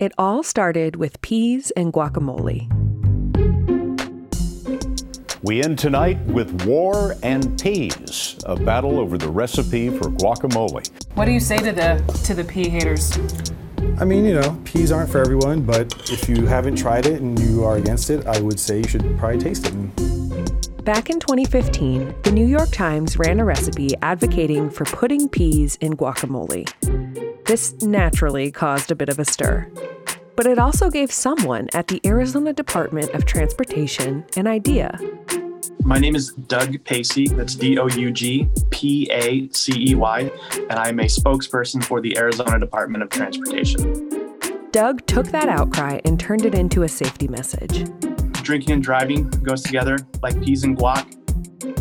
It all started with peas and guacamole. We end tonight with War and Peas, a battle over the recipe for guacamole. What do you say to the pea haters? I mean, you know, peas aren't for everyone, but if you haven't tried it and you are against it, I would say you should probably taste it. Back in 2015, the New York Times ran a recipe advocating for putting peas in guacamole. This naturally caused a bit of a stir. But it also gave someone at the Arizona Department of Transportation an idea. My name is Doug Pacey, that's Doug Pacey, and I'm a spokesperson for the Arizona Department of Transportation. Doug took that outcry and turned it into a safety message. Drinking and driving goes together like peas and guac,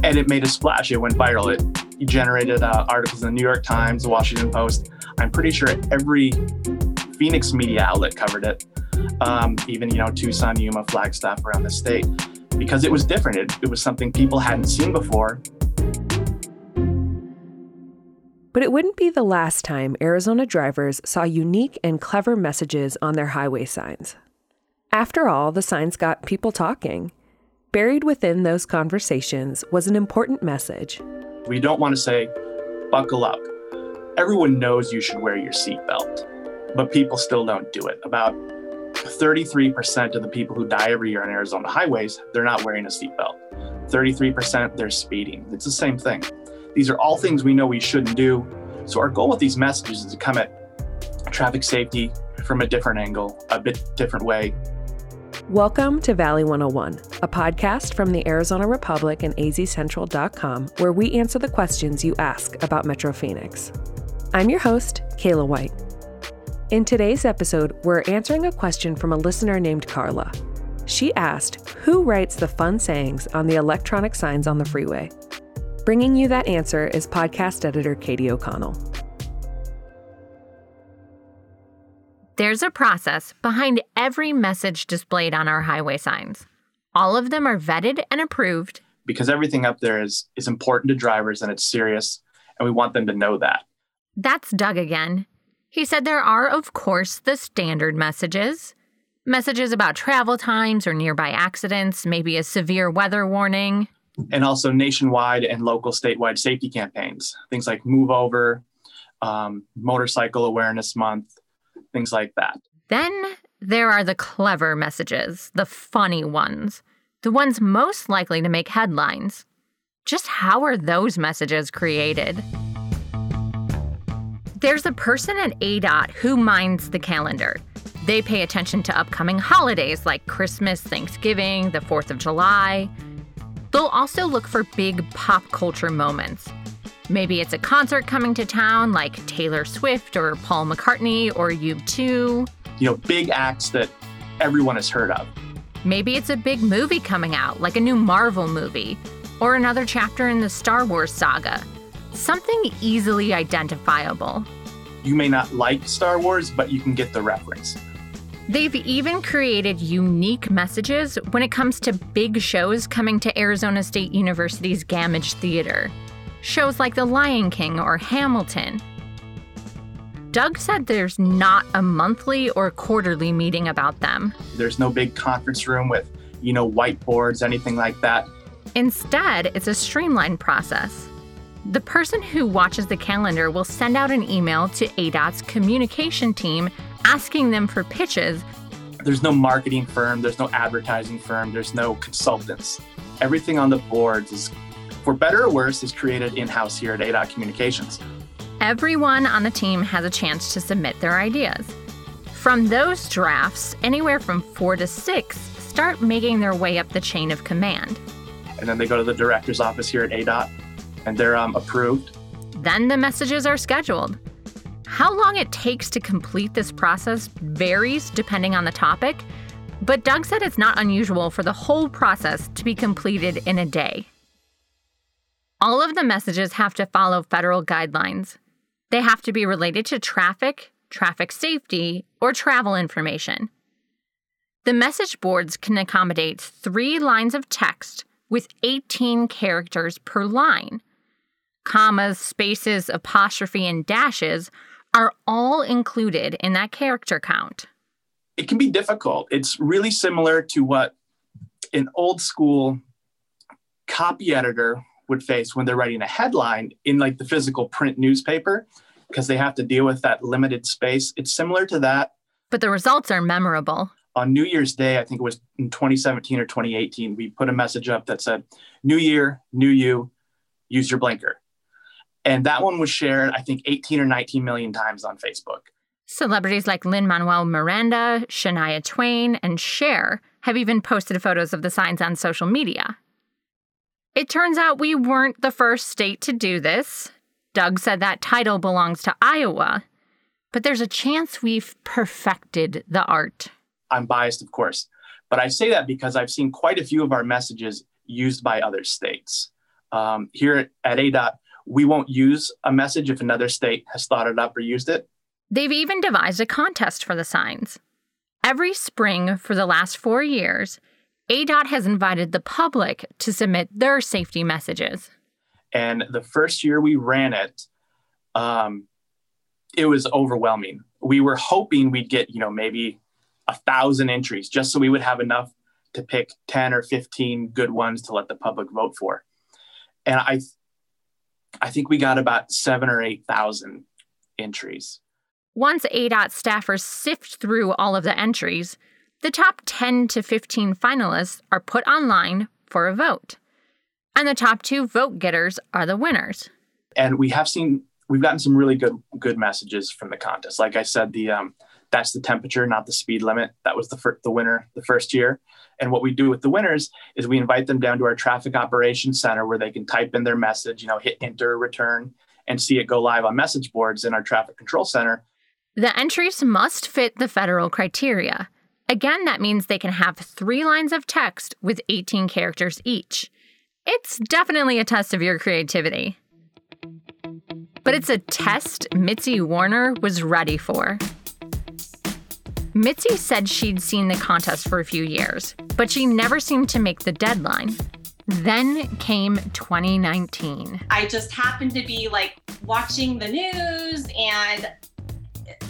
and it made a splash. It went viral. It generated articles in the New York Times, the Washington Post. I'm pretty sure every Phoenix media outlet covered it, even, you know, Tucson, Yuma, Flagstaff, around the state, because it was different. It was something people hadn't seen before. But it wouldn't be the last time Arizona drivers saw unique and clever messages on their highway signs. After all, the signs got people talking. Buried within those conversations was an important message. We don't want to say, buckle up. Everyone knows you should wear your seatbelt, but people still don't do it. About 33% of the people who die every year on Arizona highways, they're not wearing a seatbelt. 33%, they're speeding. It's the same thing. These are all things we know we shouldn't do. So our goal with these messages is to come at traffic safety from a different angle, a bit different way. Welcome to Valley 101, a podcast from the Arizona Republic and azcentral.com, where we answer the questions you ask about Metro Phoenix. I'm your host, Kayla White. In today's episode, we're answering a question from a listener named Carla. She asked, who writes the fun sayings on the electronic signs on the freeway? Bringing you that answer is podcast editor Katie O'Connell. There's a process behind every message displayed on our highway signs. All of them are vetted and approved. Because everything up there is important to drivers and it's serious, and we want them to know that. That's Doug again. He said there are, of course, the standard messages. Messages about travel times or nearby accidents, maybe a severe weather warning. And also nationwide and local statewide safety campaigns. Things like Move Over, Motorcycle Awareness Month, things like that. Then there are the clever messages, the funny ones, the ones most likely to make headlines. Just how are those messages created? There's a person at ADOT who minds the calendar. They pay attention to upcoming holidays like Christmas, Thanksgiving, the 4th of July. They'll also look for big pop culture moments. Maybe it's a concert coming to town like Taylor Swift or Paul McCartney or U2. You know, big acts that everyone has heard of. Maybe it's a big movie coming out like a new Marvel movie or another chapter in the Star Wars saga. Something easily identifiable. You may not like Star Wars, but you can get the reference. They've even created unique messages when it comes to big shows coming to Arizona State University's Gamage Theater. Shows like The Lion King or Hamilton. Doug said there's not a monthly or quarterly meeting about them. There's no big conference room with, you know, whiteboards, anything like that. Instead, it's a streamlined process. The person who watches the calendar will send out an email to ADOT's communication team asking them for pitches. There's no marketing firm, there's no advertising firm, there's no consultants. Everything on the boards is, for better or worse, is created in-house here at ADOT Communications. Everyone on the team has a chance to submit their ideas. From those drafts, anywhere from 4 to 6 start making their way up the chain of command. And then they go to the director's office here at ADOT. And they're approved. Then the messages are scheduled. How long it takes to complete this process varies depending on the topic, but Doug said it's not unusual for the whole process to be completed in a day. All of the messages have to follow federal guidelines. They have to be related to traffic, traffic safety, or travel information. The message boards can accommodate 3 lines of text with 18 characters per line. Commas, spaces, apostrophe, and dashes are all included in that character count. it can be difficult. It's really similar to what an old school copy editor would face when they're writing a headline in like the physical print newspaper, because they have to deal with that limited space. It's similar to that. But the results are memorable. On New Year's Day, I think it was in 2017 or 2018, we put a message up that said, "New year, new you, use your blinker." And that one was shared, I think, 18 or 19 million times on Facebook. Celebrities like Lin-Manuel Miranda, Shania Twain, and Cher have even posted photos of the signs on social media. It turns out we weren't the first state to do this. Doug said that title belongs to Iowa, but there's a chance we've perfected the art. I'm biased, of course, but I say that because I've seen quite a few of our messages used by other states. Here at ADOT, we won't use a message if another state has thought it up or used it. They've even devised a contest for the signs. Every spring for the last 4 years, ADOT has invited the public to submit their safety messages. And the first year we ran it, it was overwhelming. We were hoping we'd get, maybe 1,000 entries, just so we would have enough to pick 10 or 15 good ones to let the public vote for. And I think we got about 7,000 or 8,000 entries. Once ADOT staffers sift through all of the entries, the top 10 to 15 finalists are put online for a vote. And the top two vote getters are the winners. And we've gotten some really good messages from the contest. Like I said, the that's the temperature, not the speed limit. That was the winner the first year. And what we do with the winners is we invite them down to our traffic operations center where they can type in their message, hit enter, return, and see it go live on message boards in our traffic control center. The entries must fit the federal criteria. Again, that means they can have 3 lines of text with 18 characters each. It's definitely a test of your creativity. But it's a test Mitzi Warner was ready for. Mitzi said she'd seen the contest for a few years, but she never seemed to make the deadline. Then came 2019. I just happened to be watching the news, and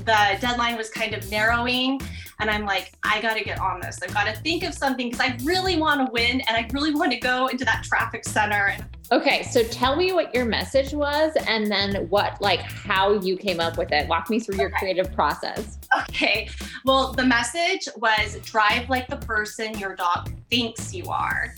the deadline was kind of narrowing. And I'm like, I got to get on this. I've got to think of something because I really want to win and I really want to go into that traffic center. Okay, so tell me what your message was and then what, how you came up with it. Walk me through your creative process. Okay, well, the message was drive like the person your dog thinks you are.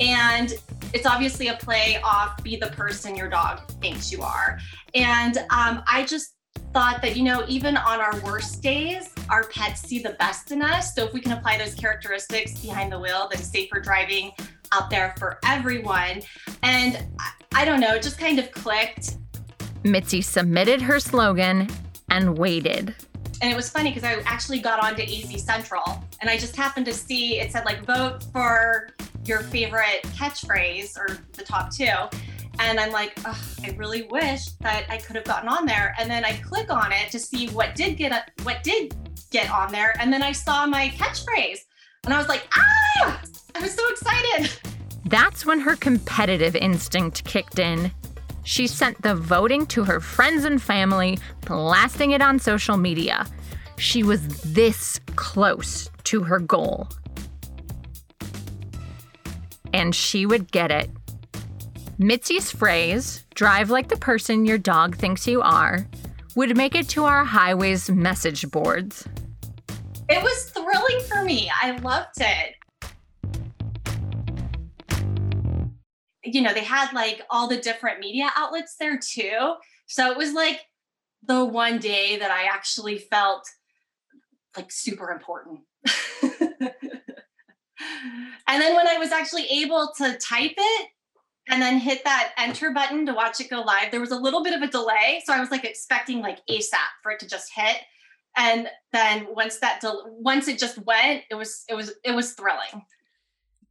And it's obviously a play off be the person your dog thinks you are. And I just thought that, even on our worst days, our pets see the best in us. So if we can apply those characteristics behind the wheel, then safer driving out there for everyone. And I don't know, it just kind of clicked. Mitzi submitted her slogan and waited. And it was funny because I actually got onto AZ Central and I just happened to see, it said vote for your favorite catchphrase or the top two. And I'm like, I really wish that I could have gotten on there. And then I click on it to see what did get on there. And then I saw my catchphrase and I was like, I was so excited. That's when her competitive instinct kicked in. She sent the voting to her friends and family, blasting it on social media. She was this close to her goal. And she would get it. Mitzi's phrase, drive like the person your dog thinks you are, would make it to our highways message boards. It was thrilling for me. I loved it. They had all the different media outlets there too. So it was the one day that I actually felt super important. And then when I was actually able to type it, and then hit that enter button to watch it go live, there was a little bit of a delay. So I was expecting ASAP for it to just hit. And then once it just went, it was thrilling.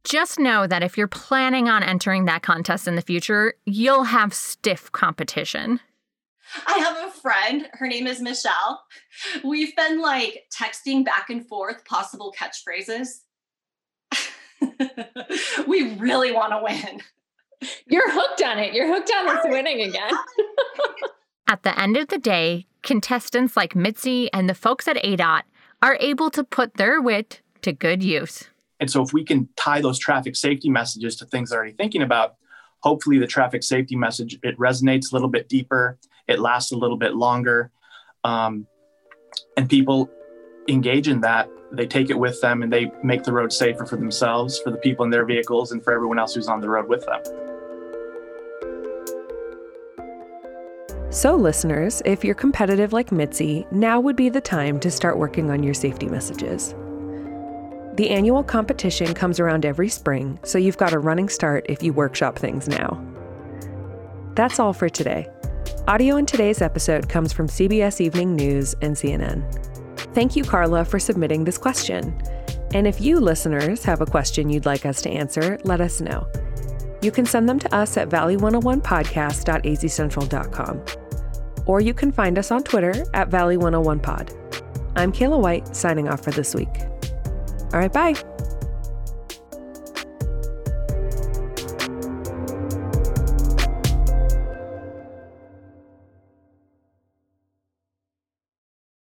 Just know that if you're planning on entering that contest in the future, you'll have stiff competition. I have a friend, her name is Michelle. We've been texting back and forth possible catchphrases. We really want to win. You're hooked on it. You're hooked on this winning again. At the end of the day, contestants like Mitzi and the folks at ADOT are able to put their wit to good use. And so if we can tie those traffic safety messages to things they're already thinking about, hopefully the traffic safety message, it resonates a little bit deeper, it lasts a little bit longer, and people engage in that. They take it with them and they make the road safer for themselves, for the people in their vehicles, and for everyone else who's on the road with them. So listeners, if you're competitive like Mitzi, now would be the time to start working on your safety messages. The annual competition comes around every spring, so you've got a running start if you workshop things now. That's all for today. Audio in today's episode comes from CBS Evening News and CNN. Thank you, Carla, for submitting this question. And if you listeners have a question you'd like us to answer, let us know. You can send them to us at valley101podcast.azcentral.com. Or you can find us on Twitter at valley101pod. I'm Kayla White, signing off for this week. All right, bye.